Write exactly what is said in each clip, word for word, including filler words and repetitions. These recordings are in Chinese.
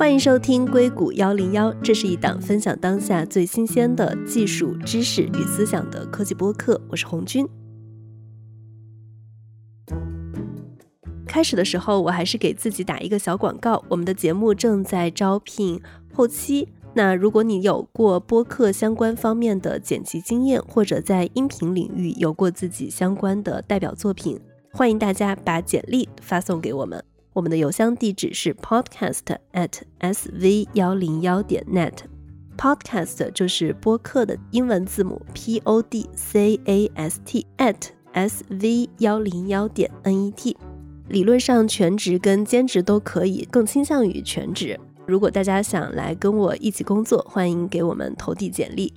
欢迎收听硅谷一零一，这是一档分享当下最新鲜的技术知识与思想的科技播客，我是红军。开始的时候我还是给自己打一个小广告，我们的节目正在招聘后期，那如果你有过播客相关方面的剪辑经验，或者在音频领域有过自己相关的代表作品，欢迎大家把简历发送给我们。我们的邮箱地址是 podcast at s v 一零一 点 net， podcast 就是播客的英文字母 P O D C A S T at s v 一零一 点 net。 理论上全职跟兼职都可以，更倾向于全职。如果大家想来跟我一起工作，欢迎给我们投递简历。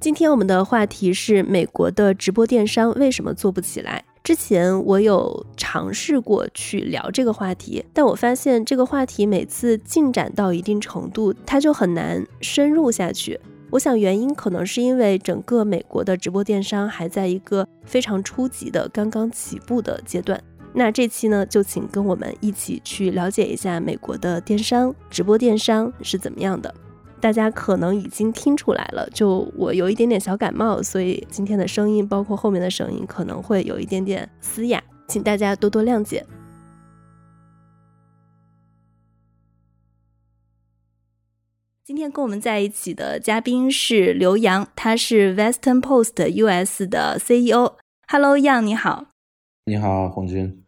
今天我们的话题是美国的直播电商为什么做不起来。之前我有尝试过去聊这个话题，但我发现这个话题每次进展到一定程度，它就很难深入下去。我想原因可能是因为整个美国的直播电商还在一个非常初级的刚刚起步的阶段。那这期呢，就请跟我们一起去了解一下美国的电商，直播电商是怎么样的。大家可能已经听出来了，就我有一点点小感冒，所以今天的声音包括后面的声音可能会有一点点嘶哑，请大家多多谅解。今天跟我们在一起的嘉宾是刘杨，他是 Western Post U S 的 C E O。 Hello 杨，你好。你好红军。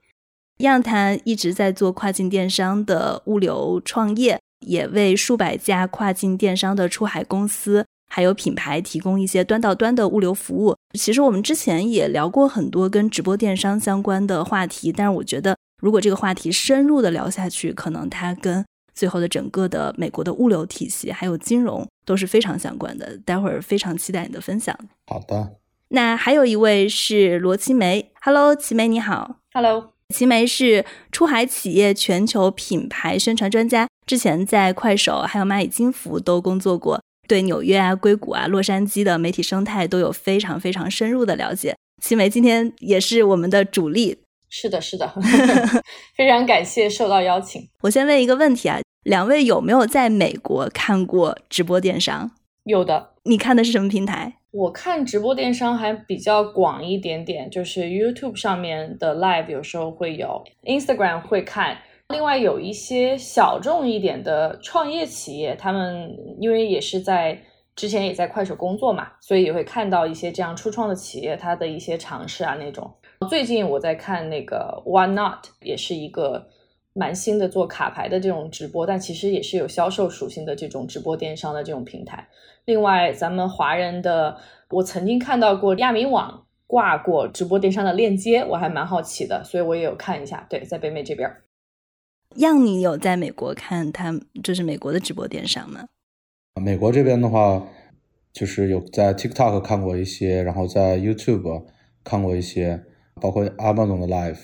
杨他一直在做跨境电商的物流创业，也为数百家跨境电商的出海公司还有品牌提供一些端到端的物流服务。其实我们之前也聊过很多跟直播电商相关的话题，但是我觉得如果这个话题深入的聊下去，可能它跟最后的整个的美国的物流体系还有金融都是非常相关的。待会儿非常期待你的分享。好的。那还有一位是罗奇梅。 Hello 奇梅，你好。 Hello。 奇梅是出海企业全球品牌宣传专家，之前在快手还有蚂蚁金服都工作过，对纽约啊、硅谷啊、洛杉矶的媒体生态都有非常非常深入的了解。奇梅今天也是我们的主力。是的是的非常感谢受到邀请。我先问一个问题啊，两位有没有在美国看过直播电商？有的。你看的是什么平台？我看直播电商还比较广一点点，就是 YouTube 上面的 Live 有时候会有， Instagram 会看，另外有一些小众一点的创业企业，他们因为也是在之前也在快手工作嘛，所以也会看到一些这样初创的企业它的一些尝试啊那种。最近我在看那个 OneNot， 也是一个蛮新的做卡牌的这种直播，但其实也是有销售属性的这种直播电商的这种平台。另外咱们华人的，我曾经看到过亚米网挂过直播电商的链接，我还蛮好奇的，所以我也有看一下。对，在北美这边。样你有在美国看他就是美国的直播电商吗？美国这边的话就是有在 TikTok 看过一些，然后在 YouTube 看过一些，包括 Amazon 的 Live。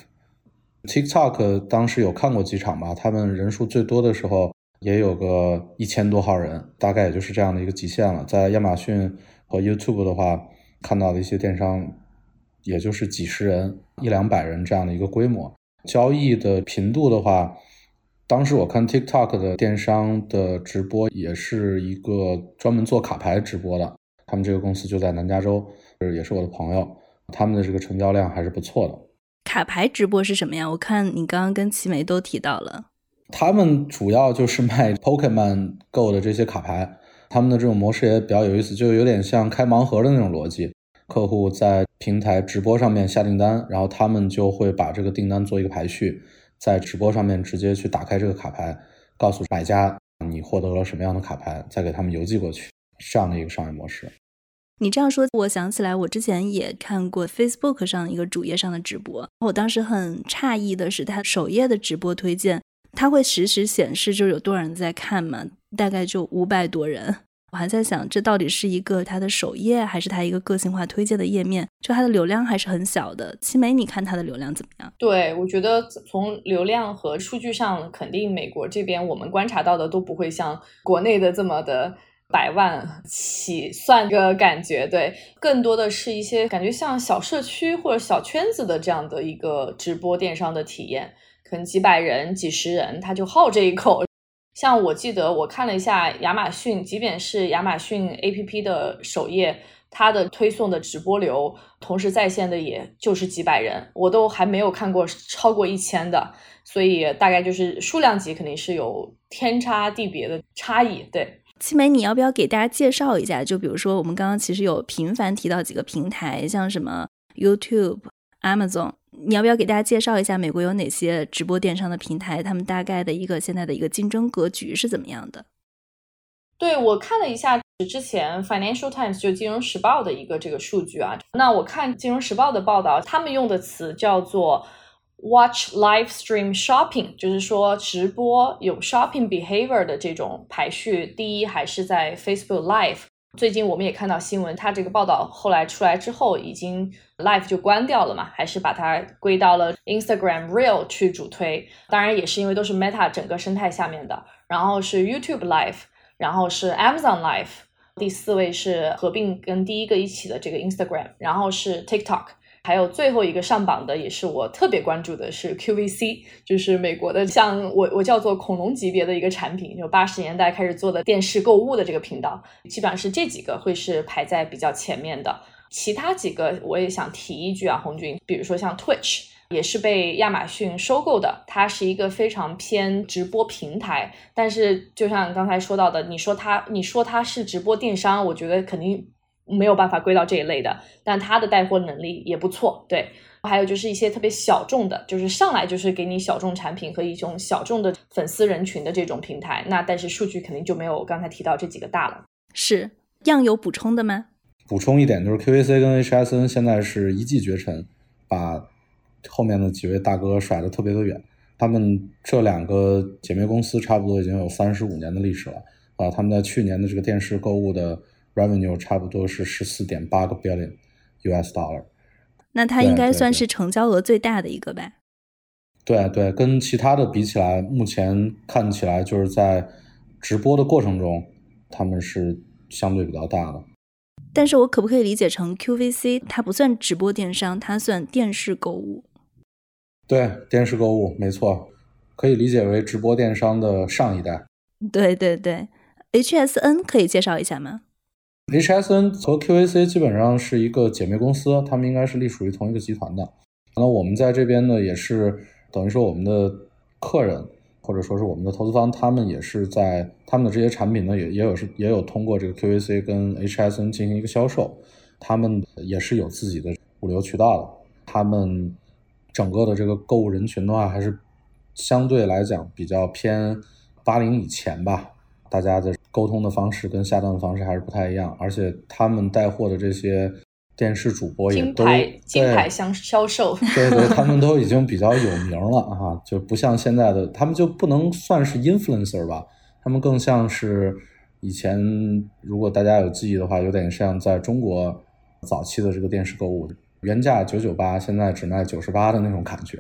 TikTok 当时有看过几场吧，他们人数最多的时候也有个一千多号人，大概也就是这样的一个极限了。在亚马逊和 YouTube 的话看到的一些电商也就是几十人一两百人这样的一个规模。交易的频度的话，当时我看 TikTok 的电商的直播也是一个专门做卡牌直播的，他们这个公司就在南加州，也是我的朋友，他们的这个成交量还是不错的。卡牌直播是什么呀？我看你刚刚跟奇梅都提到了。他们主要就是卖 Pokemon Go 的这些卡牌，他们的这种模式也比较有意思，就有点像开盲盒的那种逻辑。客户在平台直播上面下订单，然后他们就会把这个订单做一个排序，在直播上面直接去打开这个卡牌，告诉买家你获得了什么样的卡牌，再给他们邮寄过去，这样的一个商业模式。你这样说我想起来，我之前也看过 Facebook 上一个主页上的直播，我当时很诧异的是他首页的直播推荐它会实时显示就有多少人在看嘛，大概就五百多人。我还在想这到底是一个它的首页还是它一个个性化推荐的页面，就它的流量还是很小的。奇梅你看它的流量怎么样？对，我觉得从流量和数据上肯定美国这边我们观察到的都不会像国内的这么的百万起算个感觉，对，更多的是一些感觉像小社区或者小圈子的这样的一个直播电商的体验，可能几百人几十人他就好这一口。像我记得我看了一下亚马逊，即便是亚马逊 A P P 的首页，它的推送的直播流同时在线的也就是几百人，我都还没有看过超过一千的，所以大概就是数量级肯定是有天差地别的差异。对，七梅，你要不要给大家介绍一下，就比如说我们刚刚其实有频繁提到几个平台，像什么 YouTube、 Amazon， 你要不要给大家介绍一下美国有哪些直播电商的平台，他们大概的一个现在的一个竞争格局是怎么样的？对，我看了一下之前 Financial Times 就金融时报的一个这个数据啊，那我看金融时报的报道，他们用的词叫做 watch live stream shopping， 就是说直播有 shopping behavior 的这种排序，第一还是在 Facebook Live。 最近我们也看到新闻，它这个报道后来出来之后已经 Live 就关掉了嘛，还是把它归到了 Instagram Reel 去主推，当然也是因为都是 Meta 整个生态下面的，然后是 YouTube Live，然后是 Amazon Live， 第四位是合并跟第一个一起的这个 Instagram， 然后是 TikTok， 还有最后一个上榜的也是我特别关注的是 Q V C， 就是美国的像我我叫做恐龙级别的一个产品，就八十年代开始做的电视购物的这个频道，基本上是这几个会是排在比较前面的。其他几个我也想提一句啊，红军，比如说像 Twitch。也是被亚马逊收购的，它是一个非常偏直播平台，但是就像刚才说到的，你说它你说它是直播电商，我觉得肯定没有办法归到这一类的，但它的带货能力也不错。对，还有就是一些特别小众的，就是上来就是给你小众产品和一种小众的粉丝人群的这种平台，那但是数据肯定就没有我刚才提到这几个大了。是，样有补充的吗？补充一点，就是 Q V C 跟 H S N 现在是一骑绝尘，把后面的几位大哥甩得特别的远。他们这两个姐妹公司差不多已经有三十五年的历史了啊！他们在去年的这个电视购物的 revenue 差不多是十四点八个 billion U S dollar， 那它应该算是成交额最大的一个吧？对对，跟其他的比起来，目前看起来就是在直播的过程中，他们是相对比较大的。但是我可不可以理解成 Q V C 它不算直播电商，它算电视购物？对，电视购物没错，可以理解为直播电商的上一代。对对对， H S N 可以介绍一下吗？ H S N 和 Q V C 基本上是一个姐妹公司，他们应该是隶属于同一个集团的。那我们在这边呢，也是等于说我们的客人或者说是我们的投资方，他们也是在他们的这些产品呢，也也有是也有通过这个 Q V C 跟 H S N 进行一个销售，他们也是有自己的物流渠道的，他们整个的这个购物人群的话，还是相对来讲比较偏八零以前吧，大家的沟通的方式跟下单的方式还是不太一样，而且他们带货的这些电视主播也都金牌金牌销售，对对，他们都已经比较有名了啊，就不像现在的，他们就不能算是 influencer 吧，他们更像是以前如果大家有记忆的话，有点像在中国早期的这个电视购物。原价九百九十八，现在只卖九十八的那种感觉，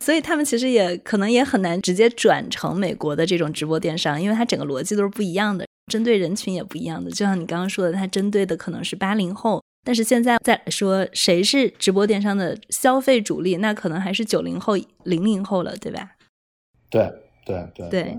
所以他们其实也可能也很难直接转成美国的这种直播电商，因为它整个逻辑都是不一样的，针对人群也不一样的。就像你刚刚说的，它针对的可能是八零后，但是现在再说谁是直播电商的消费主力，那可能还是九零后零零后了，对吧？对对对对。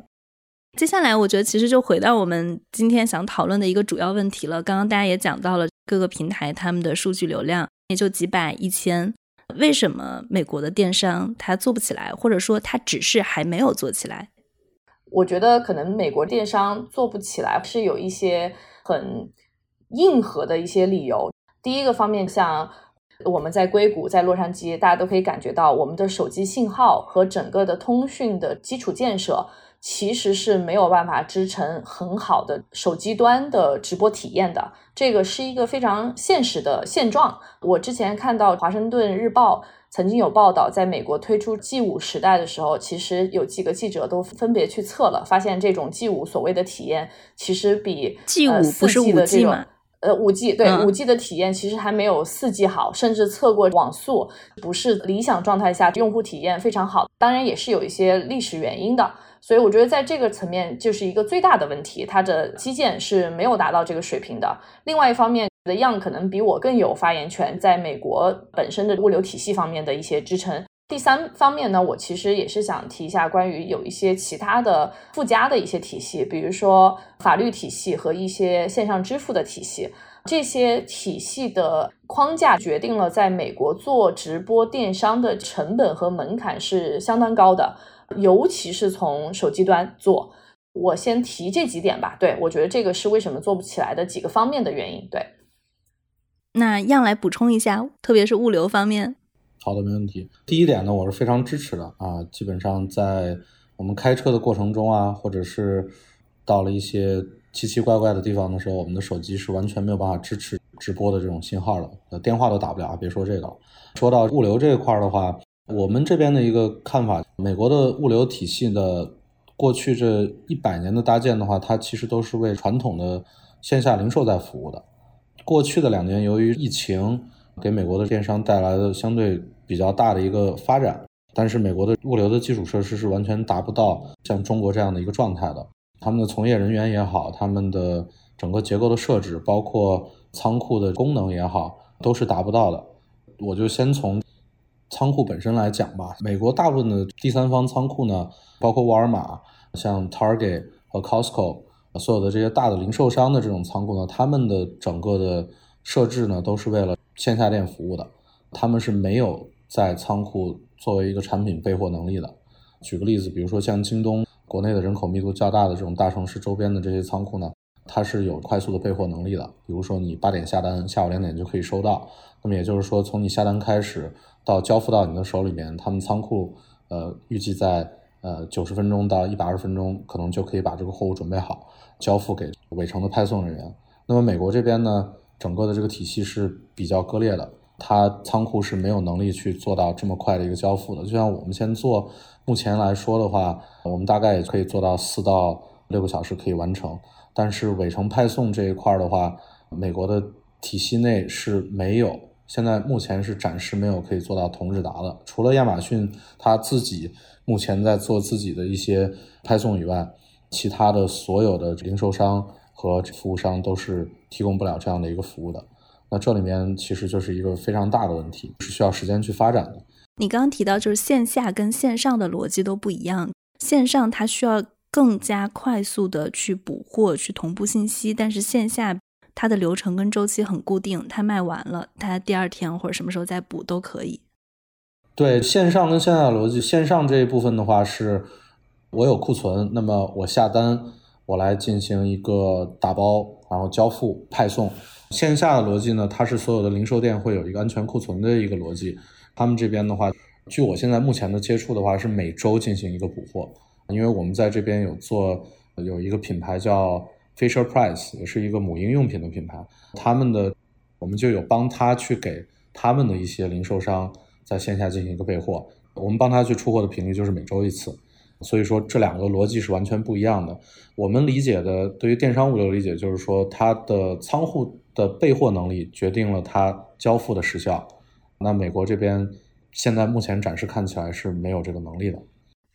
接下来我觉得其实就回到我们今天想讨论的一个主要问题了，刚刚大家也讲到了各个平台他们的数据流量也就几百一千，为什么美国的电商它做不起来，或者说它只是还没有做起来？我觉得可能美国电商做不起来是有一些很硬核的一些理由。第一个方面，像我们在硅谷在洛杉矶，大家都可以感觉到我们的手机信号和整个的通讯的基础建设其实是没有办法支撑很好的手机端的直播体验的，这个是一个非常现实的现状。我之前看到华盛顿日报曾经有报道，在美国推出 G 五 时代的时候，其实有几个记者都分别去测了，发现这种 G 五 所谓的体验其实比 G 五 不是 五 G 吗？呃 ,五 G 对、嗯、五 G 的体验其实还没有 四 G 好，甚至测过网速不是理想状态下用户体验非常好，当然也是有一些历史原因的。所以我觉得在这个层面就是一个最大的问题，它的基建是没有达到这个水平的。另外一方面，我觉得Yang可能比我更有发言权，在美国本身的物流体系方面的一些支撑。第三方面呢，我其实也是想提一下关于有一些其他的附加的一些体系，比如说法律体系和一些线上支付的体系。这些体系的框架决定了在美国做直播电商的成本和门槛是相当高的，尤其是从手机端做。我先提这几点吧，对，我觉得这个是为什么做不起来的几个方面的原因。对，那样来补充一下，特别是物流方面。好的，没问题。第一点呢，我是非常支持的啊。基本上在我们开车的过程中啊，或者是到了一些奇奇怪怪的地方的时候，我们的手机是完全没有办法支持直播的这种信号了，电话都打不了，别说这个了。说到物流这一块的话，我们这边的一个看法，美国的物流体系的过去这一百年的搭建的话，它其实都是为传统的线下零售在服务的。过去的两年，由于疫情给美国的电商带来的相对比较大的一个发展，但是美国的物流的基础设施是完全达不到像中国这样的一个状态的。他们的从业人员也好，他们的整个结构的设置，包括仓库的功能也好，都是达不到的。我就先从仓库本身来讲吧。美国大部分的第三方仓库呢，包括沃尔玛、像 Target 和 Costco 所有的这些大的零售商的这种仓库呢，他们的整个的设置呢都是为了线下店服务的，他们是没有在仓库作为一个产品备货能力的。举个例子，比如说像京东，国内的人口密度较大的这种大城市周边的这些仓库呢，它是有快速的备货能力的。比如说你八点下单，下午两点就可以收到。那么也就是说，从你下单开始到交付到你的手里面，他们仓库呃预计在呃九十分钟到一百二十分钟，可能就可以把这个货物准备好，交付给尾程的派送人员。那么美国这边呢，整个的这个体系是比较割裂的，它仓库是没有能力去做到这么快的一个交付的。就像我们先做，目前来说的话，我们大概也可以做到四到六个小时可以完成，但是尾程派送这一块的话，美国的体系内是没有，现在目前是暂时没有可以做到同日达的。除了亚马逊它自己目前在做自己的一些派送以外，其他的所有的零售商和服务商都是提供不了这样的一个服务的。那这里面其实就是一个非常大的问题，是需要时间去发展的。你刚刚提到就是线下跟线上的逻辑都不一样，线上它需要更加快速的去补货，去同步信息，但是线下它的流程跟周期很固定，它卖完了，它第二天或者什么时候再补都可以。对，线上跟线下的逻辑，线上这一部分的话是我有库存，那么我下单，我来进行一个打包，然后交付派送。线下的逻辑呢，它是所有的零售店会有一个安全库存的一个逻辑。他们这边的话，据我现在目前的接触的话，是每周进行一个补货。因为我们在这边有做有一个品牌叫 Fisher Price， 也是一个母婴用品的品牌，他们的我们就有帮他去给他们的一些零售商在线下进行一个备货，我们帮他去出货的频率就是每周一次。所以说这两个逻辑是完全不一样的。我们理解的对于电商物流理解就是说，它的仓库的备货能力决定了它交付的时效，那美国这边现在目前暂时看起来是没有这个能力的。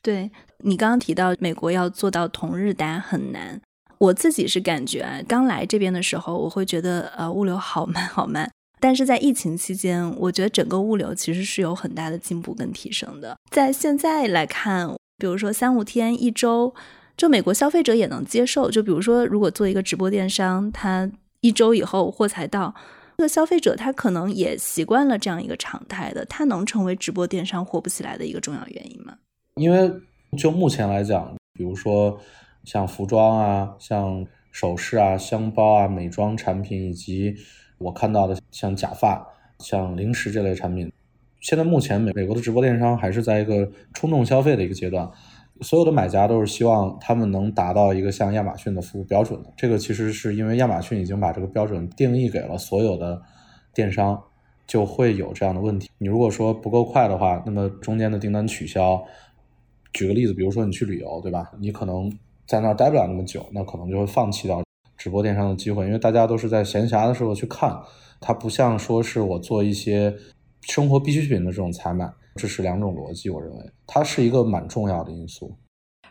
对，你刚刚提到美国要做到同日达很难，我自己是感觉啊，刚来这边的时候我会觉得呃物流好慢好慢，但是在疫情期间我觉得整个物流其实是有很大的进步跟提升的。在现在来看，比如说三五天一周，就美国消费者也能接受，就比如说如果做一个直播电商，他一周以后货才到，这个消费者他可能也习惯了这样一个常态的，他能成为直播电商火不起来的一个重要原因吗？因为就目前来讲，比如说像服装啊、像首饰啊、箱包啊、美妆产品，以及我看到的像假发、像零食这类产品，现在目前美美国的直播电商还是在一个冲动消费的一个阶段，所有的买家都是希望他们能达到一个像亚马逊的服务标准的。这个其实是因为亚马逊已经把这个标准定义给了所有的电商，就会有这样的问题。你如果说不够快的话，那么中间的订单取消，举个例子，比如说你去旅游，对吧？你可能在那儿待不了那么久，那可能就会放弃掉直播电商的机会，因为大家都是在闲暇的时候去看，它不像说是我做一些生活必需品的这种采买，这是两种逻辑，我认为它是一个蛮重要的因素。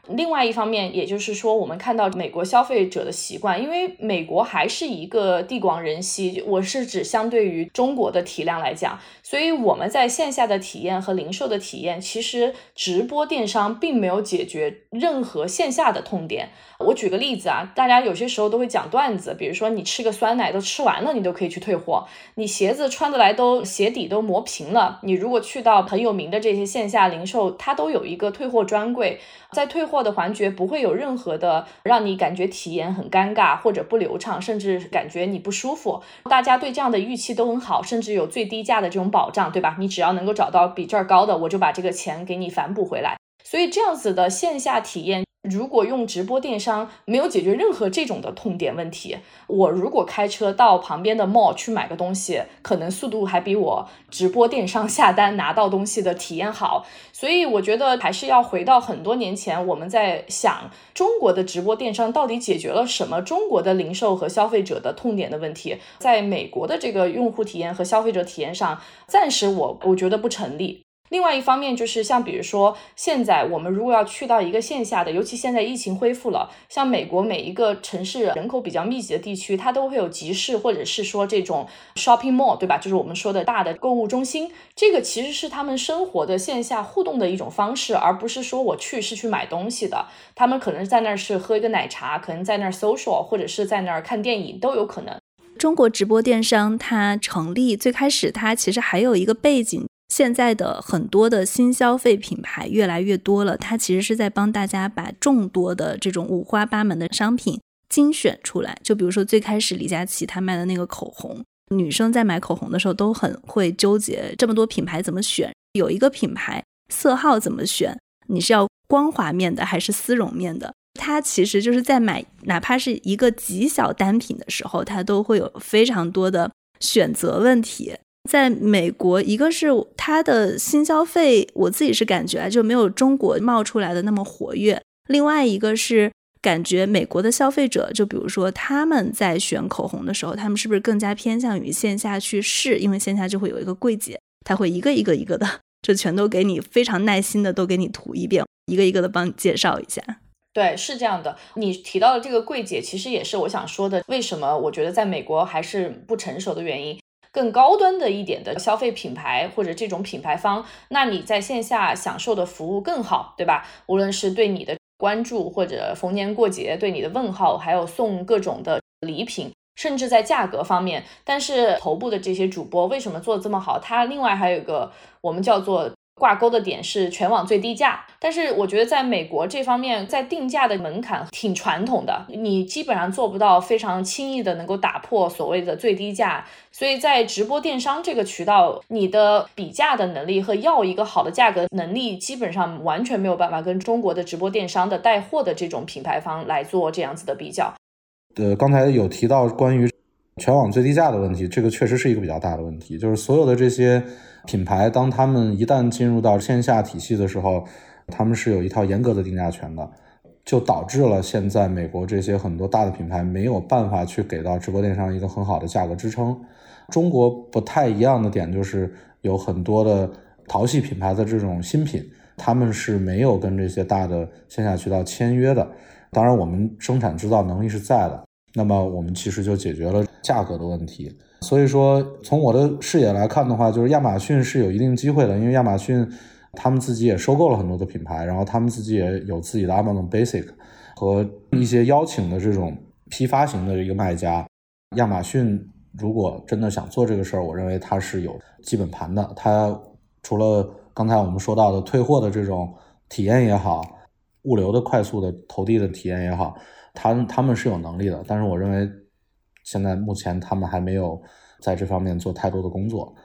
另外一方面，也就是说我们看到美国消费者的习惯，因为美国还是一个地广人稀，我是指相对于中国的体量来讲，所以我们在线下的体验和零售的体验，其实直播电商并没有解决任何线下的痛点。我举个例子啊，大家有些时候都会讲段子，比如说你吃个酸奶都吃完了，你都可以去退货，你鞋子穿得来都鞋底都磨平了，你如果去到很有名的这些线下零售，它都有一个退货专柜，在退货的环节不会有任何的让你感觉体验很尴尬或者不流畅，甚至感觉你不舒服。大家对这样的预期都很好，甚至有最低价的这种保障，对吧？你只要能够找到比这儿高的，我就把这个钱给你反补回来。所以这样子的线下体验，如果用直播电商没有解决任何这种的痛点问题。我如果开车到旁边的 mall 去买个东西，可能速度还比我直播电商下单拿到东西的体验好。所以我觉得还是要回到很多年前，我们在想中国的直播电商到底解决了什么中国的零售和消费者的痛点的问题。在美国的这个用户体验和消费者体验上，暂时我我觉得不成立。另外一方面就是像比如说现在我们如果要去到一个线下的，尤其现在疫情恢复了，像美国每一个城市人口比较密集的地区，它都会有集市或者是说这种 shopping mall， 对吧，就是我们说的大的购物中心，这个其实是他们生活的线下互动的一种方式，而不是说我去是去买东西的，他们可能在那儿是喝一个奶茶，可能在那儿 social， 或者是在那儿看电影都有可能。中国直播电商它成立最开始它其实还有一个背景，现在的很多的新消费品牌越来越多了，它其实是在帮大家把众多的这种五花八门的商品精选出来。就比如说最开始李佳琦他卖的那个口红，女生在买口红的时候都很会纠结这么多品牌怎么选，有一个品牌色号怎么选，你是要光滑面的还是丝绒面的，它其实就是在买哪怕是一个极小单品的时候，它都会有非常多的选择问题。在美国，一个是它的新消费，我自己是感觉就没有中国冒出来的那么活跃，另外一个是感觉美国的消费者，就比如说他们在选口红的时候，他们是不是更加偏向于线下去试，因为线下就会有一个柜姐，他会一个一个一个的就全都给你非常耐心的都给你涂一遍，一个一个的帮你介绍一下。对，是这样的。你提到的这个柜姐其实也是我想说的，为什么我觉得在美国还是不成熟的原因。更高端的一点的消费品牌或者这种品牌方，那你在线下享受的服务更好，对吧？无论是对你的关注，或者逢年过节对你的问候，还有送各种的礼品，甚至在价格方面。但是头部的这些主播为什么做得这么好？它另外还有一个我们叫做挂钩的点是全网最低价，但是我觉得在美国这方面在定价的门槛挺传统的，你基本上做不到非常轻易的能够打破所谓的最低价，所以在直播电商这个渠道，你的比价的能力和要一个好的价格能力基本上完全没有办法跟中国的直播电商的带货的这种品牌方来做这样子的比较。呃，刚才有提到关于全网最低价的问题，这个确实是一个比较大的问题，就是所有的这些品牌当他们一旦进入到线下体系的时候，他们是有一套严格的定价权的，就导致了现在美国这些很多大的品牌没有办法去给到直播电商一个很好的价格支撑。中国不太一样的点就是有很多的淘系品牌的这种新品，他们是没有跟这些大的线下渠道签约的，当然我们生产制造能力是在的，那么我们其实就解决了价格的问题。所以说从我的视野来看的话，就是亚马逊是有一定机会的，因为亚马逊他们自己也收购了很多的品牌，然后他们自己也有自己的 Amazon Basic 和一些邀请的这种批发型的一个卖家。亚马逊如果真的想做这个事儿，我认为它是有基本盘的，它除了刚才我们说到的退货的这种体验也好，物流的快速的投递的体验也好，他他们是有能力的，但是我认为现在目前他们还没有在这方面做太多的工作。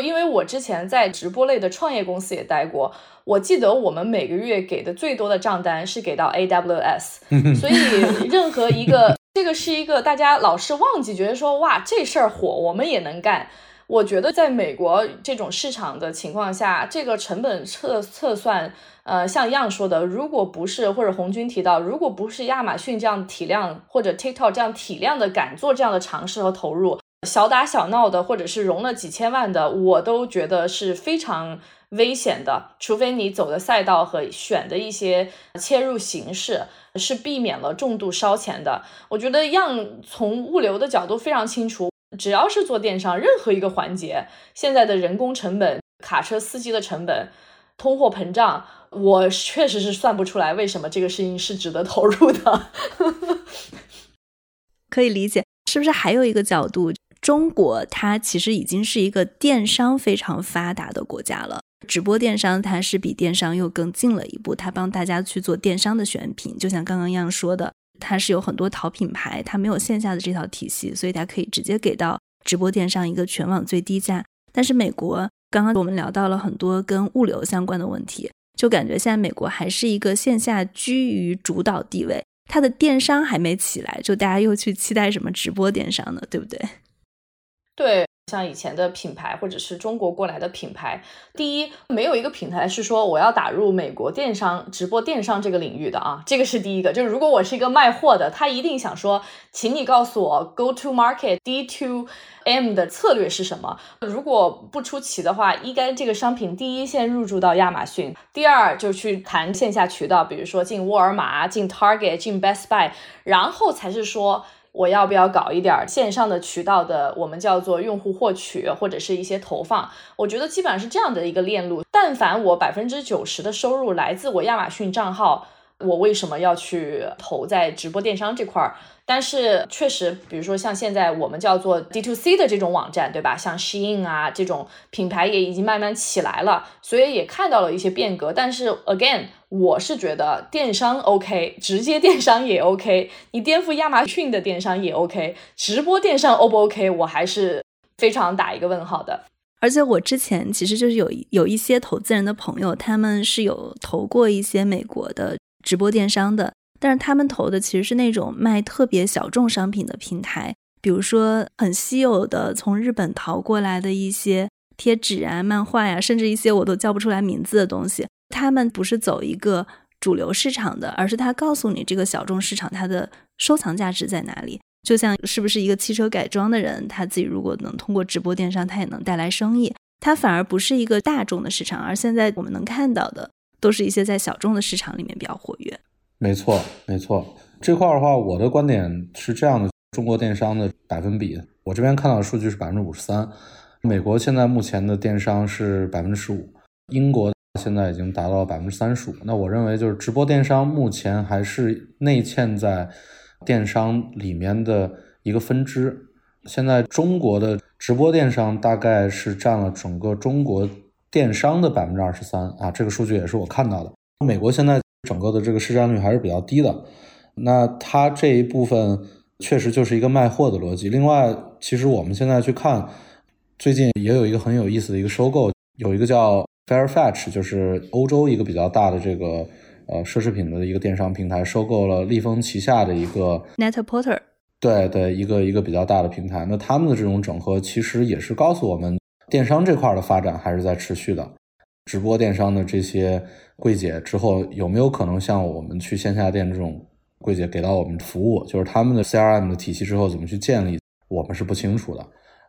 因为我之前在直播类的创业公司也待过，我记得我们每个月给的最多的账单是给到 A W S， 所以任何一个这个是一个大家老是忘记，觉得说哇这事儿火我们也能干。我觉得在美国这种市场的情况下，这个成本测测算呃，像样说的，如果不是或者红军提到，如果不是亚马逊这样体量或者 TikTok 这样体量的敢做这样的尝试和投入，小打小闹的或者是融了几千万的，我都觉得是非常危险的，除非你走的赛道和选的一些切入形式是避免了重度烧钱的。我觉得样从物流的角度非常清楚，只要是做电商任何一个环节，现在的人工成本、卡车司机的成本、通货膨胀，我确实是算不出来为什么这个事情是值得投入的。可以理解。是不是还有一个角度，中国它其实已经是一个电商非常发达的国家了，直播电商它是比电商又更进了一步，它帮大家去做电商的选品，就像刚刚一样说的，它是有很多淘品牌，它没有线下的这套体系，所以它可以直接给到直播电商一个全网最低价。但是美国，刚刚我们聊到了很多跟物流相关的问题，就感觉现在美国还是一个线下居于主导地位，它的电商还没起来，就大家又去期待什么直播电商呢，对不对？对，像以前的品牌或者是中国过来的品牌，第一，没有一个品牌是说我要打入美国电商直播电商这个领域的啊，这个是第一个。就是如果我是一个卖货的，他一定想说，请你告诉我 go to market D two M 的策略是什么。如果不出奇的话，应该这个商品第一先入驻到亚马逊，第二就去谈线下渠道，比如说进沃尔玛、进 Target、进 Best Buy， 然后才是说我要不要搞一点线上的渠道的，我们叫做用户获取或者是一些投放。我觉得基本上是这样的一个链路。但凡我 百分之九十 的收入来自我亚马逊账号，我为什么要去投在直播电商这块？但是确实，比如说像现在我们叫做 D two C 的这种网站，对吧？像 Shein 啊这种品牌也已经慢慢起来了，所以也看到了一些变革。但是 again， 我是觉得电商 OK， 直接电商也 OK， 你颠覆亚马逊的电商也 OK， 直播电商 O 不 OK， 我还是非常打一个问号的。而且我之前其实就是有有一些投资人的朋友，他们是有投过一些美国的直播电商的，但是他们投的其实是那种卖特别小众商品的平台，比如说很稀有的从日本淘过来的一些贴纸啊、漫画呀、啊，甚至一些我都叫不出来名字的东西。他们不是走一个主流市场的，而是他告诉你这个小众市场它的收藏价值在哪里。就像是不是一个汽车改装的人，他自己如果能通过直播电商，他也能带来生意。他反而不是一个大众的市场，而现在我们能看到的都是一些在小众的市场里面比较活跃。没错没错，这块的话我的观点是这样的，中国电商的百分比，我这边看到的数据是 百分之五十三， 美国现在目前的电商是 百分之十五， 英国现在已经达到了 百分之三十五。 那我认为就是直播电商目前还是内嵌在电商里面的一个分支。现在中国的直播电商大概是占了整个中国电商的 百分之二十三 啊，这个数据也是我看到的。美国现在整个的这个市占率还是比较低的，那它这一部分确实就是一个卖货的逻辑。另外其实我们现在去看，最近也有一个很有意思的一个收购，有一个叫 Farfetch， 就是欧洲一个比较大的这个呃奢侈品的一个电商平台，收购了利丰旗下的一个 Netporter， 对对，一个一个比较大的平台。那他们的这种整合其实也是告诉我们，电商这块的发展还是在持续的。直播电商的这些柜姐之后有没有可能像我们去线下店这种柜姐给到我们服务，就是他们的 C R M 的体系之后怎么去建立，我们是不清楚的。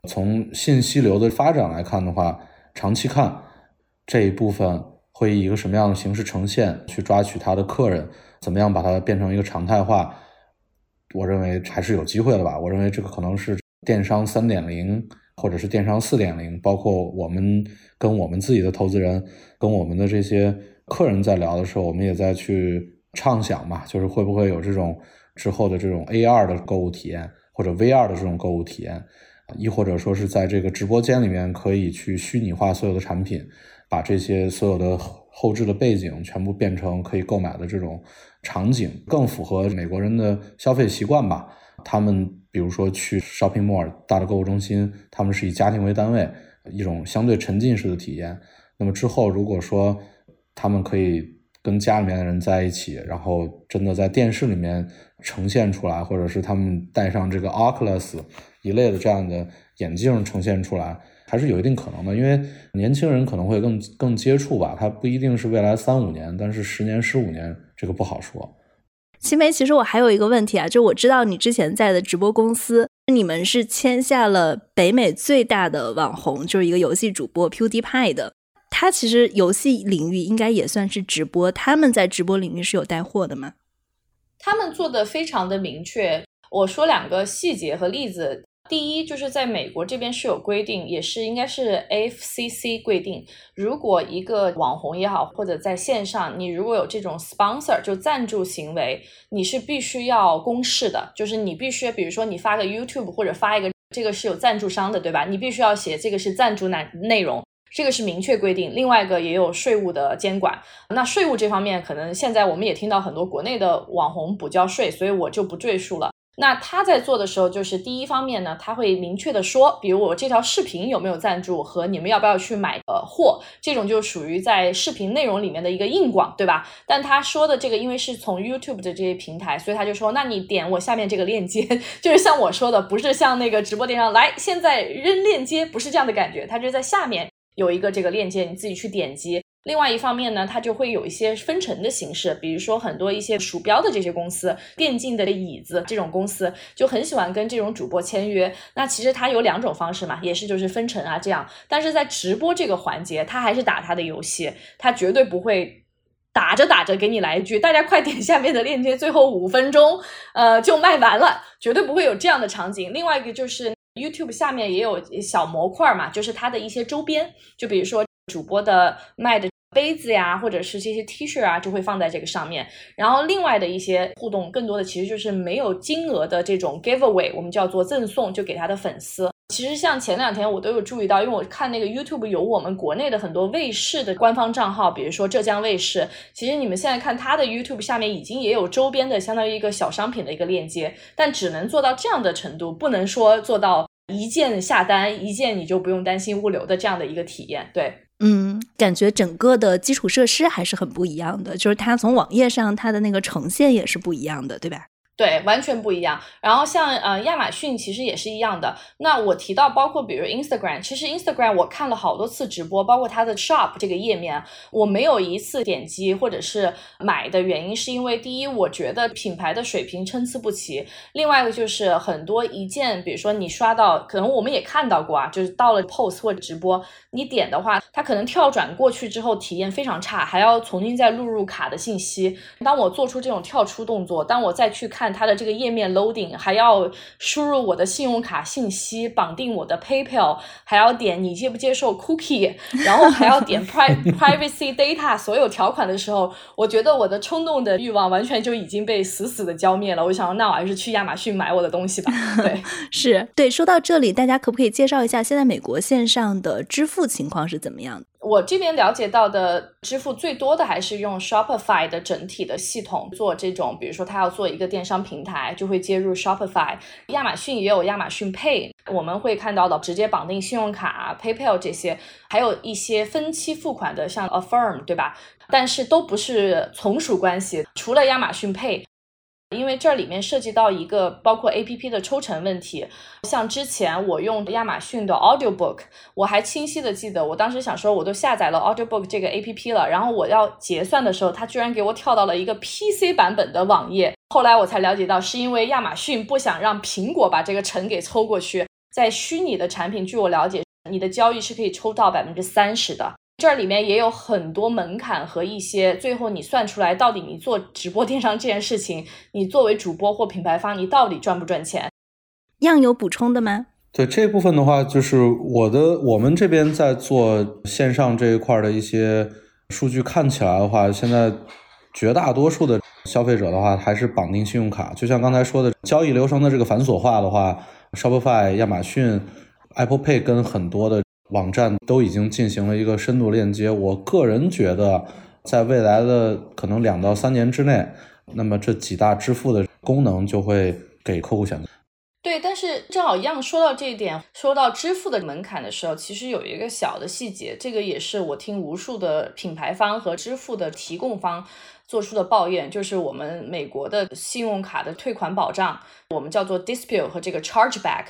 从信息流的发展来看的话，长期看这一部分会以一个什么样的形式呈现，去抓取他的客人，怎么样把它变成一个常态化，我认为还是有机会的吧。我认为这个可能是电商 三点零或者是电商 四点零， 包括我们跟我们自己的投资人跟我们的这些客人在聊的时候，我们也在去畅想嘛，就是会不会有这种之后的这种 A R 的购物体验，或者 V R 的这种购物体验，亦或者说是在这个直播间里面可以去虚拟化所有的产品，把这些所有的后置的背景全部变成可以购买的这种场景，更符合美国人的消费习惯吧。他们比如说去 shopping mall 大的购物中心，他们是以家庭为单位，一种相对沉浸式的体验。那么之后如果说他们可以跟家里面的人在一起，然后真的在电视里面呈现出来，或者是他们戴上这个 Oculus 一类的这样的眼镜呈现出来，还是有一定可能的。因为年轻人可能会更更接触吧，它不一定是未来三五年，但是十年十五年这个不好说。秦梅，其实我还有一个问题啊，就我知道你之前在的直播公司你们是签下了北美最大的网红，就是一个游戏主播 PewDiePie 的，他其实游戏领域应该也算是直播，他们在直播领域是有带货的吗？他们做的非常的明确，我说两个细节和例子。第一，就是在美国这边是有规定，也是应该是 F C C 规定，如果一个网红也好，或者在线上，你如果有这种 sponsor 就赞助行为，你是必须要公示的，就是你必须，比如说你发个 YouTube 或者发一个这个是有赞助商的，对吧？你必须要写这个是赞助内容，这个是明确规定。另外一个也有税务的监管，那税务这方面可能现在我们也听到很多国内的网红补交税，所以我就不赘述了。那他在做的时候，就是第一方面呢，他会明确的说，比如我这条视频有没有赞助和你们要不要去买呃货，这种就属于在视频内容里面的一个硬广，对吧？但他说的这个因为是从 YouTube 的这些平台，所以他就说，那你点我下面这个链接，就是像我说的，不是像那个直播店上来现在扔链接，不是这样的感觉，他就在下面有一个这个链接，你自己去点击。另外一方面呢，它就会有一些分成的形式，比如说很多一些鼠标的这些公司，电竞的椅子这种公司就很喜欢跟这种主播签约。那其实它有两种方式嘛，也是就是分成啊这样，但是在直播这个环节，它还是打它的游戏，它绝对不会打着打着给你来一句大家快点下面的链接，最后五分钟呃就卖完了，绝对不会有这样的场景。另外一个就是YouTube 下面也有小模块嘛，就是它的一些周边，就比如说主播的卖的杯子呀，或者是这些 T 恤啊，就会放在这个上面。然后另外的一些互动，更多的其实就是没有金额的这种 giveaway， 我们叫做赠送，就给他的粉丝。其实像前两天我都有注意到，因为我看那个 YouTube 有我们国内的很多卫视的官方账号，比如说浙江卫视，其实你们现在看它的 YouTube 下面已经也有周边的相当于一个小商品的一个链接，但只能做到这样的程度，不能说做到一键下单，一键你就不用担心物流的这样的一个体验。对，嗯，感觉整个的基础设施还是很不一样的，就是它从网页上它的那个呈现也是不一样的，对吧？对，完全不一样。然后像呃亚马逊其实也是一样的。那我提到包括比如 Instagram， 其实 Instagram 我看了好多次直播，包括它的 Shop 这个页面，我没有一次点击或者是买的原因是因为，第一，我觉得品牌的水平参差不齐。另外一个就是很多一键，比如说你刷到，可能我们也看到过啊，就是到了 post 或者直播，你点的话，它可能跳转过去之后体验非常差，还要重新再录入卡的信息。当我做出这种跳出动作，当我再去看看它的这个页面 loading， 还要输入我的信用卡信息，绑定我的 PayPal， 还要点你接不接受 cookie， 然后还要点 privacy data 所有条款的时候，我觉得我的冲动的欲望完全就已经被死死的浇灭了。我想那我还是去亚马逊买我的东西吧。对，是，对。说到这里，大家可不可以介绍一下现在美国线上的支付情况是怎么样的？我这边了解到的支付最多的还是用 Shopify 的整体的系统做这种，比如说他要做一个电商平台，就会接入 Shopify。 亚马逊也有亚马逊 Pay， 我们会看到的直接绑定信用卡 PayPal 这些，还有一些分期付款的像 Affirm， 对吧？但是都不是从属关系，除了亚马逊 Pay，因为这里面涉及到一个包括 A P P 的抽成问题。像之前我用亚马逊的 audiobook， 我还清晰的记得我当时想说我都下载了 audiobook 这个 A P P 了，然后我要结算的时候，它居然给我跳到了一个 P C 版本的网页。后来我才了解到是因为亚马逊不想让苹果把这个成给抽过去，在虚拟的产品，据我了解，你的交易是可以抽到 百分之三十 的。这里面也有很多门槛和一些，最后你算出来到底你做直播电商这件事情，你作为主播或品牌方，你到底赚不赚钱？样有补充的吗？对这部分的话，就是我的我们这边在做线上这一块的一些数据看起来的话，现在绝大多数的消费者的话还是绑定信用卡，就像刚才说的交易流程的这个繁琐化的话 Shopify、 亚马逊、 Apple Pay 跟很多的网站都已经进行了一个深度链接。我个人觉得在未来的可能两到三年之内，那么这几大支付的功能就会给客户选择。对，但是正好一样说到这一点，说到支付的门槛的时候，其实有一个小的细节，这个也是我听无数的品牌方和支付的提供方做出的抱怨，就是我们美国的信用卡的退款保障，我们叫做 dispute 和这个 chargeback。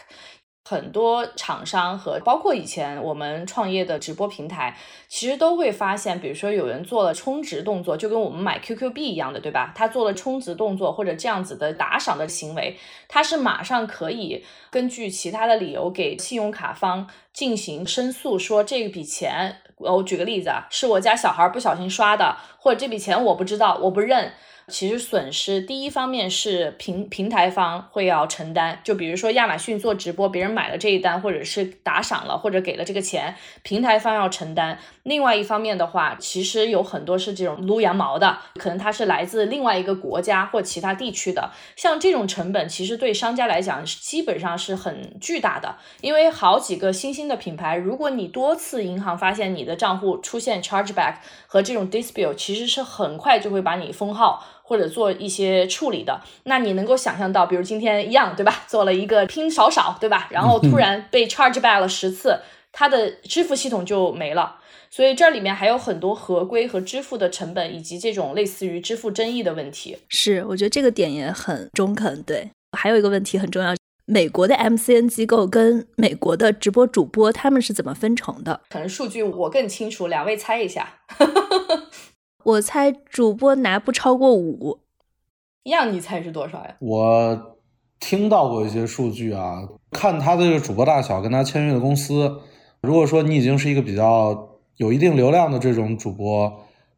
很多厂商和包括以前我们创业的直播平台，其实都会发现，比如说有人做了充值动作，就跟我们买 Q Q 币一样的，对吧？他做了充值动作或者这样子的打赏的行为，他是马上可以根据其他的理由给信用卡方进行申诉，说这笔钱，我举个例子啊，是我家小孩不小心刷的，或者这笔钱我不知道，我不认。其实损失第一方面是平平台方会要承担，就比如说亚马逊做直播，别人买了这一单，或者是打赏了，或者给了这个钱，平台方要承担。另外一方面的话，其实有很多是这种撸羊毛的，可能它是来自另外一个国家或其他地区的，像这种成本其实对商家来讲基本上是很巨大的。因为好几个新兴的品牌，如果你多次银行发现你的账户出现 chargeback 和这种 dispute， 其实是很快就会把你封号或者做一些处理的。那你能够想象到，比如今天一样，对吧，做了一个拼少少，对吧，然后突然被 chargeback 了十次，它的支付系统就没了。所以这里面还有很多合规和支付的成本，以及这种类似于支付争议的问题。是，我觉得这个点也很中肯。对，还有一个问题很重要，美国的 M C N 机构跟美国的直播主播他们是怎么分成的？可能数据我更清楚，两位猜一下。我猜主播拿不超过五。样，你猜是多少呀？我听到过一些数据啊，看他的主播大小跟他签约的公司，如果说你已经是一个比较有一定流量的这种主播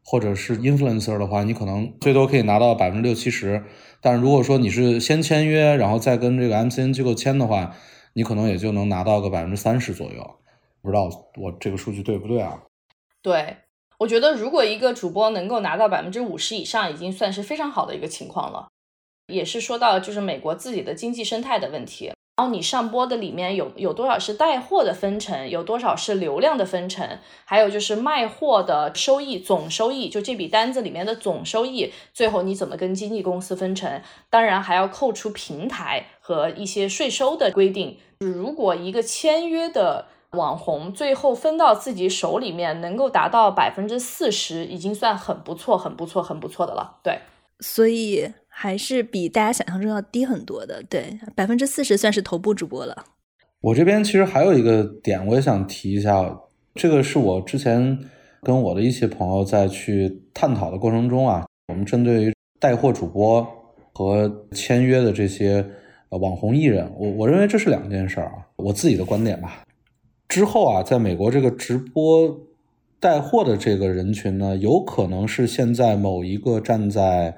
或者是 influencer 的话，你可能最多可以拿到百分之六七十。但如果说你是先签约，然后再跟这个 M C N 机构签的话，你可能也就能拿到个百分之三十左右。不知道我这个数据对不对啊？对，我觉得如果一个主播能够拿到百分之五十以上，已经算是非常好的一个情况了。也是说到就是美国自己的经济生态的问题。然后你上播的里面有有多少是带货的分成，有多少是流量的分成，还有就是卖货的收益总收益，就这笔单子里面的总收益，最后你怎么跟经纪公司分成？当然还要扣除平台和一些税收的规定。如果一个签约的网红最后分到自己手里面能够达到百分之四十，已经算很不错、很不错、很不错的了。对，所以还是比大家想象中要低很多的。对，百分之四十算是头部主播了。我这边其实还有一个点我也想提一下，这个是我之前跟我的一些朋友在去探讨的过程中啊，我们针对于带货主播和签约的这些网红艺人，我我认为这是两件事啊，我自己的观点吧。之后啊，在美国这个直播带货的这个人群呢，有可能是现在某一个站在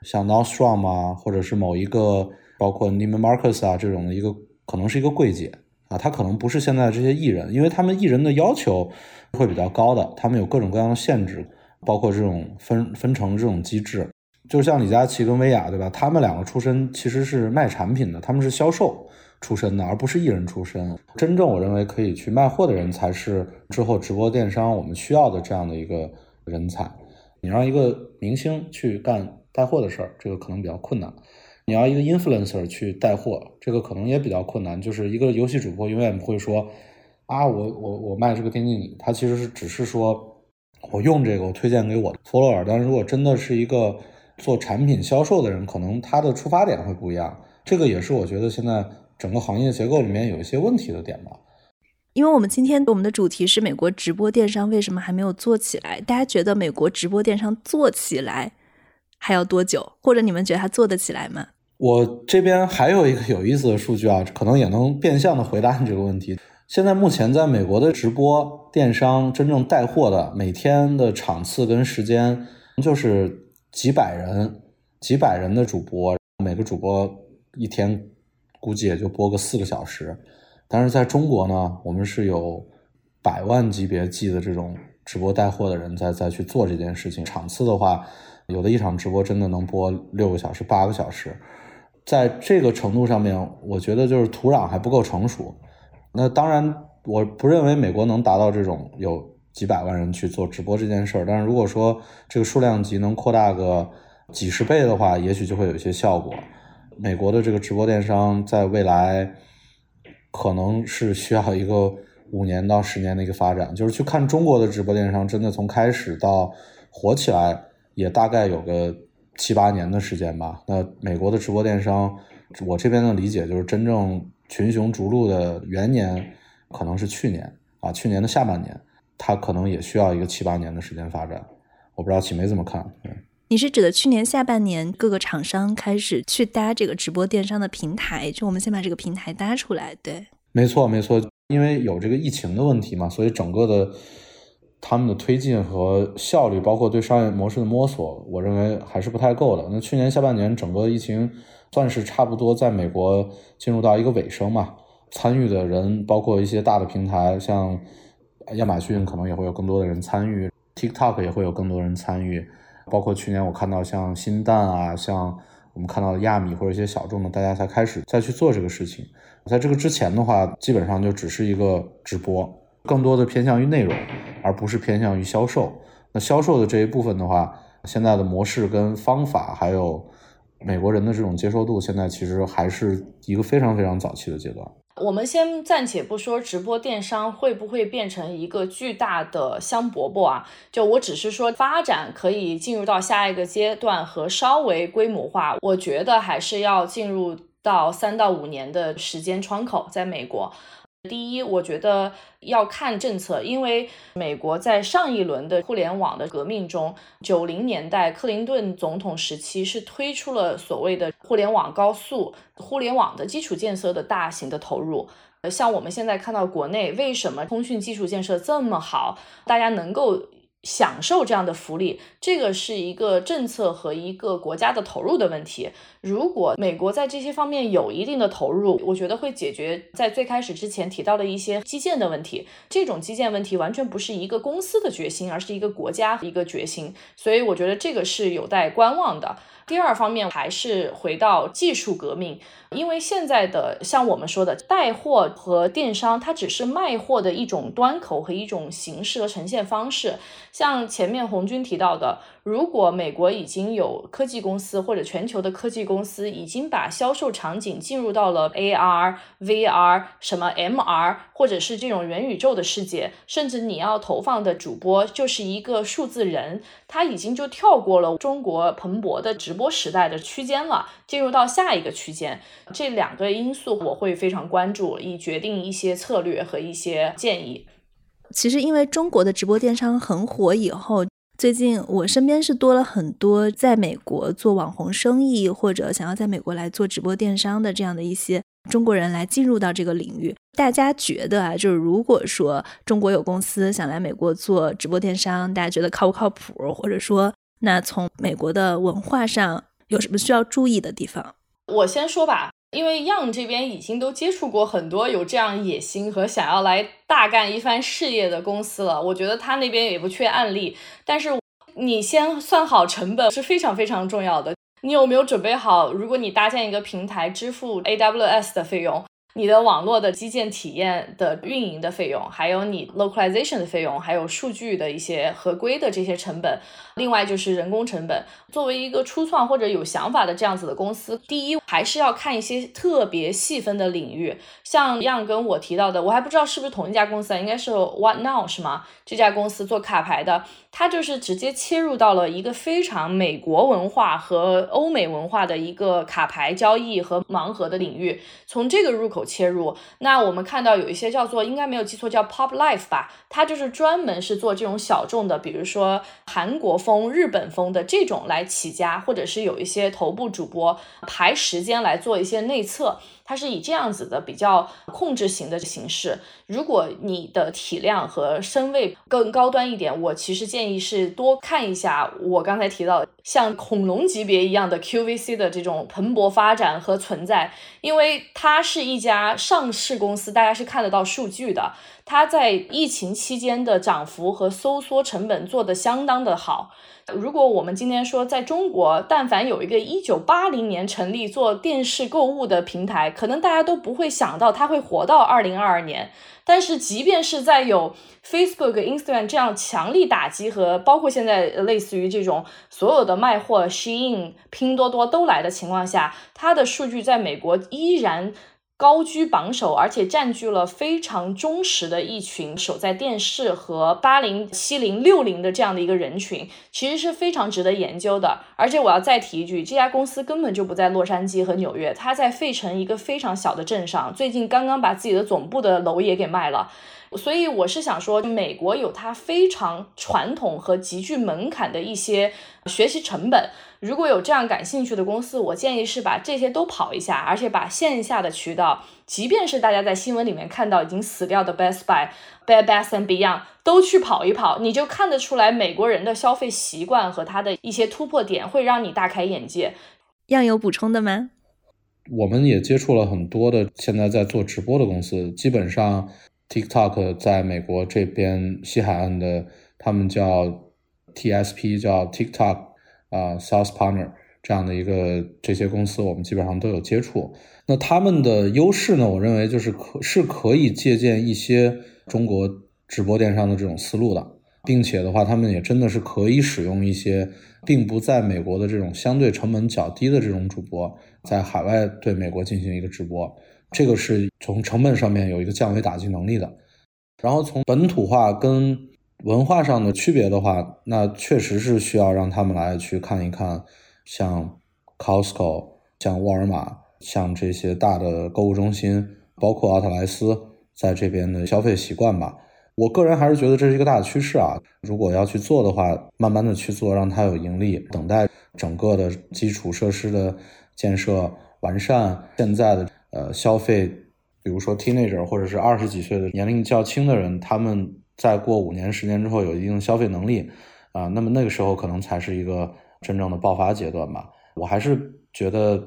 像 Nostrom 啊，或者是某一个包括 Neiman Marcus 啊这种的一个，可能是一个柜姐啊，他可能不是现在这些艺人，因为他们艺人的要求会比较高的，他们有各种各样的限制，包括这种分分成这种机制。就像李佳琦跟薇娅，对吧？他们两个出身其实是卖产品的，他们是销售出身的，而不是艺人出身。真正我认为可以去卖货的人，才是之后直播电商我们需要的这样的一个人才。你让一个明星去干带货的事儿，这个可能比较困难。你要一个 influencer 去带货，这个可能也比较困难。就是一个游戏主播永远不会说啊，我我我卖这个电竞椅，他其实是只是说我用这个，我推荐给我的 follower。但是如果真的是一个做产品销售的人，可能他的出发点会不一样。这个也是我觉得现在整个行业结构里面有一些问题的点吧。因为我们今天我们的主题是美国直播电商为什么还没有做起来？大家觉得美国直播电商做起来还要多久？或者你们觉得它做得起来吗？我这边还有一个有意思的数据啊，可能也能变相的回答你这个问题。现在目前在美国的直播电商真正带货的每天的场次跟时间，就是几百人几百人的主播，每个主播一天估计也就播个四个小时。但是在中国呢，我们是有百万级别计的这种直播带货的人在在去做这件事情。场次的话，有的一场直播真的能播六个小时八个小时。在这个程度上面，我觉得就是土壤还不够成熟。那当然我不认为美国能达到这种有几百万人去做直播这件事儿，但是如果说这个数量级能扩大个几十倍的话，也许就会有一些效果。美国的这个直播电商在未来可能是需要一个五年到十年的一个发展。就是去看中国的直播电商，真的从开始到火起来也大概有个七八年的时间吧。那美国的直播电商，我这边的理解就是真正群雄逐鹿的元年可能是去年啊，去年的下半年，它可能也需要一个七八年的时间发展。我不知道启梅怎么看。对，你是指的去年下半年各个厂商开始去搭这个直播电商的平台，就我们先把这个平台搭出来。对，没错没错，因为有这个疫情的问题嘛，所以整个的他们的推进和效率，包括对商业模式的摸索，我认为还是不太够的。那去年下半年整个疫情算是差不多在美国进入到一个尾声嘛，参与的人包括一些大的平台，像亚马逊可能也会有更多的人参与， TikTok 也会有更多人参与，包括去年我看到像新蛋啊，像我们看到的亚米或者一些小众的，大家才开始再去做这个事情。在这个之前的话，基本上就只是一个直播，更多的偏向于内容而不是偏向于销售。那销售的这一部分的话，现在的模式跟方法还有美国人的这种接受度，现在其实还是一个非常非常早期的阶段。我们先暂且不说直播电商会不会变成一个巨大的香饽饽啊，就我只是说发展可以进入到下一个阶段和稍微规模化，我觉得还是要进入到三到五年的时间窗口。在美国，第一，我觉得要看政策，因为美国在上一轮的互联网的革命中，九零年代克林顿总统时期是推出了所谓的互联网高速、互联网的基础建设的大型的投入。像我们现在看到国内为什么通讯基础建设这么好，大家能够享受这样的福利，这个是一个政策和一个国家的投入的问题。如果美国在这些方面有一定的投入，我觉得会解决在最开始之前提到的一些基建的问题。这种基建问题完全不是一个公司的决心，而是一个国家一个决心，所以我觉得这个是有待观望的。第二方面还是回到技术革命，因为现在的像我们说的带货和电商，它只是卖货的一种端口和一种形式和呈现方式。像前面红军提到的，如果美国已经有科技公司或者全球的科技公司已经把销售场景进入到了 A R、V R、什么 M R 或者是这种元宇宙的世界，甚至你要投放的主播就是一个数字人，他已经就跳过了中国蓬勃的直播时代的区间了，进入到下一个区间。这两个因素我会非常关注，以决定一些策略和一些建议。其实因为中国的直播电商很火以后，最近我身边是多了很多在美国做网红生意或者想要在美国来做直播电商的这样的一些中国人来进入到这个领域。大家觉得啊，就是如果说中国有公司想来美国做直播电商，大家觉得靠不靠谱，或者说那从美国的文化上有什么需要注意的地方？我先说吧，因为Yang这边已经都接触过很多有这样野心和想要来大干一番事业的公司了，我觉得他那边也不缺案例。但是你先算好成本是非常非常重要的，你有没有准备好，如果你搭建一个平台支付 A W S 的费用，你的网络的基建体验的运营的费用，还有你 localization 的费用，还有数据的一些合规的这些成本，另外就是人工成本。作为一个初创或者有想法的这样子的公司，第一还是要看一些特别细分的领域，像样跟我提到的，我还不知道是不是同一家公司，应该是 OneNot 是吗？这家公司做卡牌的，它就是直接切入到了一个非常美国文化和欧美文化的一个卡牌交易和盲盒的领域，从这个入口切入。那我们看到有一些叫做，应该没有记错叫 Pop Life 吧，它就是专门是做这种小众的，比如说韩国风、日本风的这种来起家，或者是有一些头部主播排时间来做一些内测，它是以这样子的比较控制型的形式。如果你的体量和身位更高端一点，我其实建议是多看一下我刚才提到的像恐龙级别一样的 Q V C 的这种蓬勃发展和存在，因为它是一家上市公司，大家是看得到数据的，它在疫情期间的涨幅和收缩成本做得相当的好。如果我们今天说在中国，但凡有一个一九八零年成立做电视购物的平台，可能大家都不会想到它会活到二零二二年。但是即便是在有 Facebook、Instagram 这样强力打击和包括现在类似于这种所有的卖货 Shein、拼多多都来的情况下，它的数据在美国依然高居榜首，而且占据了非常忠实的一群守在电视和八零、七零、六零的这样的一个人群，其实是非常值得研究的。而且我要再提一句，这家公司根本就不在洛杉矶和纽约，它在费城一个非常小的镇上，最近刚刚把自己的总部的楼也给卖了。所以我是想说，美国有它非常传统和极具门槛的一些学习成本，如果有这样感兴趣的公司，我建议是把这些都跑一下，而且把线下的渠道，即便是大家在新闻里面看到已经死掉的 Best Buy、Bed Bath and Beyond 都去跑一跑，你就看得出来美国人的消费习惯和他的一些突破点，会让你大开眼界。要有补充的吗？我们也接触了很多的现在在做直播的公司，基本上TikTok 在美国这边西海岸的，他们叫 T S P， 叫 TikTok 啊、uh, Sales Partner 这样的一个这些公司，我们基本上都有接触。那他们的优势呢，我认为就是可是可以借鉴一些中国直播电商的这种思路的，并且的话，他们也真的是可以使用一些并不在美国的这种相对成本较低的这种主播，在海外对美国进行一个直播。这个是从成本上面有一个降维打击能力的。然后从本土化跟文化上的区别的话，那确实是需要让他们来去看一看像 Costco、 像沃尔玛、像这些大的购物中心，包括奥特莱斯在这边的消费习惯吧。我个人还是觉得这是一个大的趋势啊，如果要去做的话，慢慢的去做，让它有盈利，等待整个的基础设施的建设完善，现在的呃，消费，比如说 teenager 或者是二十几岁的年龄较轻的人，他们在过五年、十年之后有一定的消费能力啊、呃，那么那个时候可能才是一个真正的爆发阶段吧。我还是觉得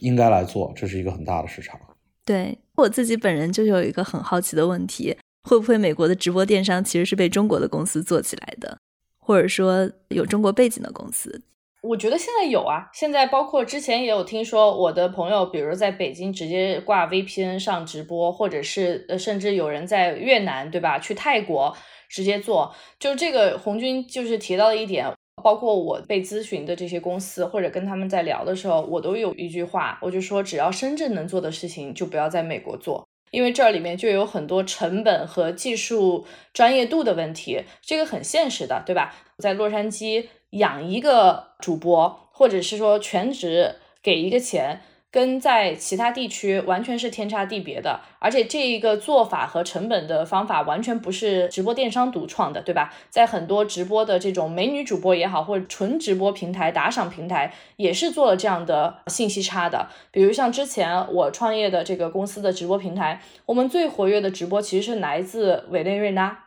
应该来做，这是一个很大的市场。对，我自己本人就有一个很好奇的问题，会不会美国的直播电商其实是被中国的公司做起来的，或者说有中国背景的公司？我觉得现在有啊，现在包括之前也有听说我的朋友比如在北京直接挂 V P N 上直播，或者是呃，甚至有人在越南，对吧，去泰国直接做。就这个红军就是提到的一点，包括我被咨询的这些公司或者跟他们在聊的时候，我都有一句话，我就说只要深圳能做的事情就不要在美国做，因为这里面就有很多成本和技术专业度的问题，这个很现实的，对吧。在洛杉矶养一个主播，或者是说全职给一个钱，跟在其他地区完全是天差地别的，而且这一个做法和成本的方法完全不是直播电商独创的，对吧。在很多直播的这种美女主播也好，或者纯直播平台、打赏平台也是做了这样的信息差的。比如像之前我创业的这个公司的直播平台，我们最活跃的直播其实是来自委内瑞拉，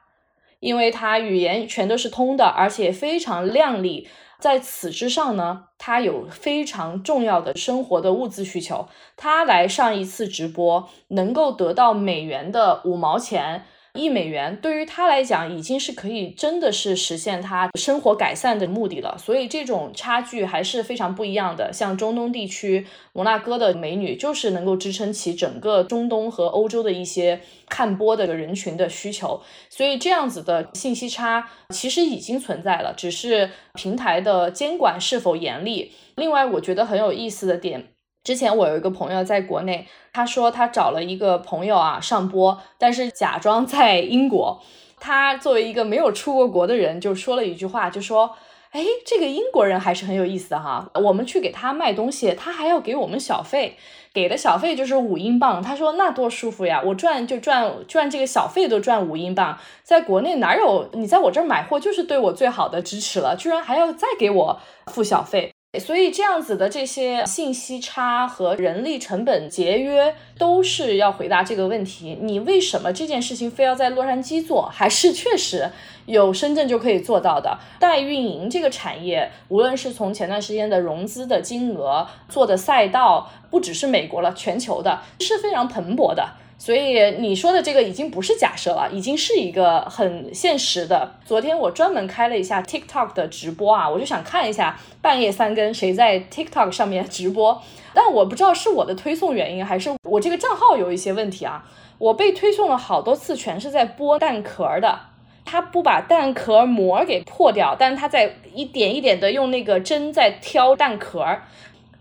因为它语言全都是通的，而且非常靓丽。在此之上呢，他有非常重要的生活的物资需求，他来上一次直播能够得到美元的五毛钱一美元，对于他来讲已经是可以真的是实现他生活改善的目的了，所以这种差距还是非常不一样的。像中东地区摩纳哥的美女就是能够支撑起整个中东和欧洲的一些看播的人群的需求，所以这样子的信息差其实已经存在了，只是平台的监管是否严厉。另外我觉得很有意思的点，之前我有一个朋友在国内，他说他找了一个朋友啊上播，但是假装在英国。他作为一个没有出过国的人就说了一句话，就说哎，这个英国人还是很有意思的哈，我们去给他卖东西，他还要给我们小费，给的小费就是五英镑。他说那多舒服呀，我赚就赚赚这个小费都赚五英镑，在国内哪有，你在我这儿买货就是对我最好的支持了，居然还要再给我付小费。所以这样子的这些信息差和人力成本节约都是要回答这个问题，你为什么这件事情非要在洛杉矶做，还是确实有深圳就可以做到的。代运营这个产业，无论是从前段时间的融资的金额做的赛道，不只是美国了，全球的是非常蓬勃的，所以你说的这个已经不是假设了，已经是一个很现实的。昨天我专门开了一下 TikTok 的直播啊，我就想看一下半夜三更谁在 TikTok 上面直播，但我不知道是我的推送原因还是我这个账号有一些问题啊，我被推送了好多次全是在剥蛋壳的，他不把蛋壳膜给破掉，但是他在一点一点的用那个针在挑蛋壳，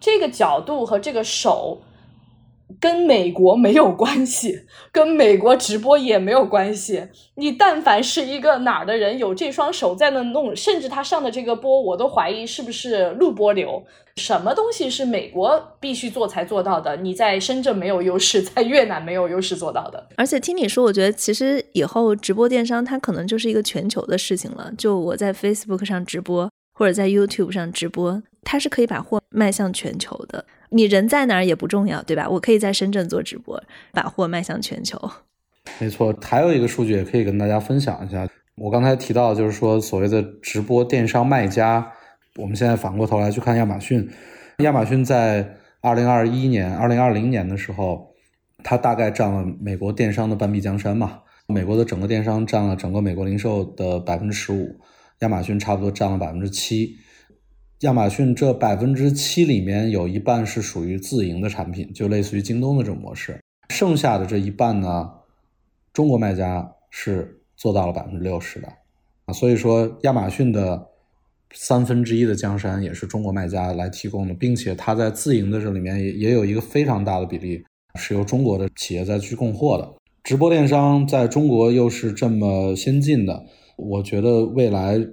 这个角度和这个手跟美国没有关系，跟美国直播也没有关系。你但凡是一个哪儿的人，有这双手在那弄，甚至他上的这个播，我都怀疑是不是录播流。什么东西是美国必须做才做到的，你在深圳没有优势，在越南没有优势做到的。而且听你说，我觉得其实以后直播电商它可能就是一个全球的事情了，就我在 Facebook 上直播，或者在 YouTube 上直播，它是可以把货卖向全球的。你人在哪儿也不重要，对吧？我可以在深圳做直播，把货卖向全球。没错，还有一个数据也可以跟大家分享一下。我刚才提到就是说所谓的直播电商卖家，我们现在反过头来去看亚马逊。亚马逊在二零二一年、二零二零年的时候，它大概占了美国电商的半壁江山嘛。美国的整个电商占了整个美国零售的 百分之十五， 亚马逊差不多占了 百分之七。亚马逊这 百分之七 里面有一半是属于自营的产品，就类似于京东的这种模式。剩下的这一半呢，中国卖家是做到了 百分之六十 的、啊、所以说亚马逊的三分之一的江山也是中国卖家来提供的，并且它在自营的这里面 也, 也有一个非常大的比例是由中国的企业在去供货的。直播电商在中国又是这么先进的，我觉得未来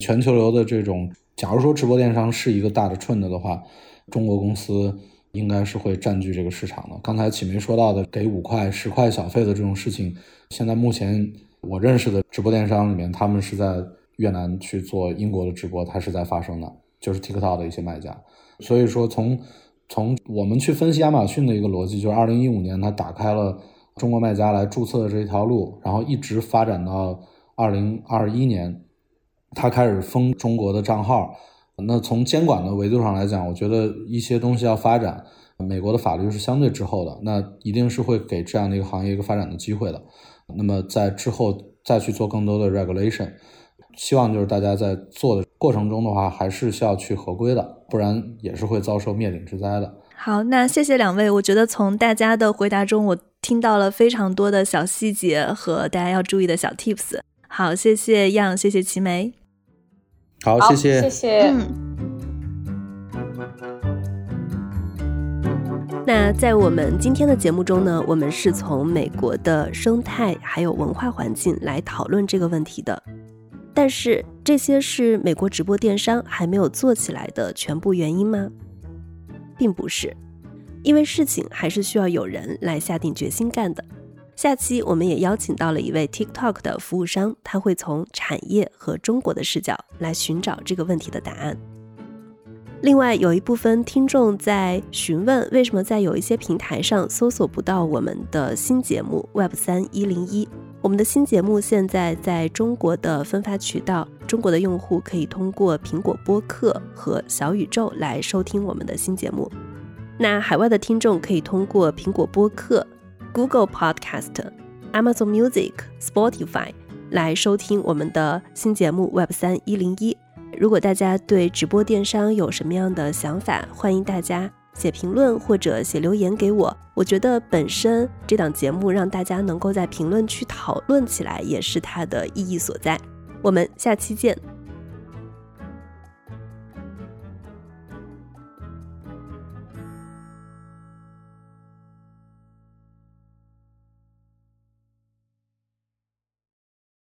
全球流的这种，假如说直播电商是一个大的trend的话，中国公司应该是会占据这个市场的。刚才启梅说到的给五块、十块小费的这种事情，现在目前我认识的直播电商里面，他们是在越南去做英国的直播，它是在发生的，就是 TikTok 的一些卖家。所以说从从我们去分析亚马逊的一个逻辑，就是二零一五年它打开了中国卖家来注册的这条路，然后一直发展到二零二一年。他开始封中国的账号。那从监管的维度上来讲，我觉得一些东西要发展，美国的法律是相对滞后的，那一定是会给这样的一个行业一个发展的机会的。那么在之后再去做更多的 regulation， 希望就是大家在做的过程中的话，还是需要去合规的，不然也是会遭受灭顶之灾的。好，那谢谢两位，我觉得从大家的回答中我听到了非常多的小细节和大家要注意的小 tips。 好，谢谢杨，谢谢齐梅。好，谢谢，谢谢、嗯。那在我们今天的节目中呢，我们是从美国的生态还有文化环境来讨论这个问题的。但是这些是美国直播电商还没有做起来的全部原因吗？并不是，因为事情还是需要有人来下定决心干的。下期我们也邀请到了一位 TikTok 的服务商，他会从产业和中国的视角来寻找这个问题的答案。另外有一部分听众在询问，为什么在有一些平台上搜索不到我们的新节目 Web三一零一。 我们的新节目现在在中国的分发渠道，中国的用户可以通过苹果播客和小宇宙来收听我们的新节目。那海外的听众可以通过苹果播客、Google Podcast、 Amazon Music、 Spotify 来收听我们的新节目 Web三一零一。 如果大家对直播电商有什么样的想法，欢迎大家写评论或者写留言给我。我觉得本身这档节目让大家能够在评论区讨论起来，也是它的意义所在。我们下期见。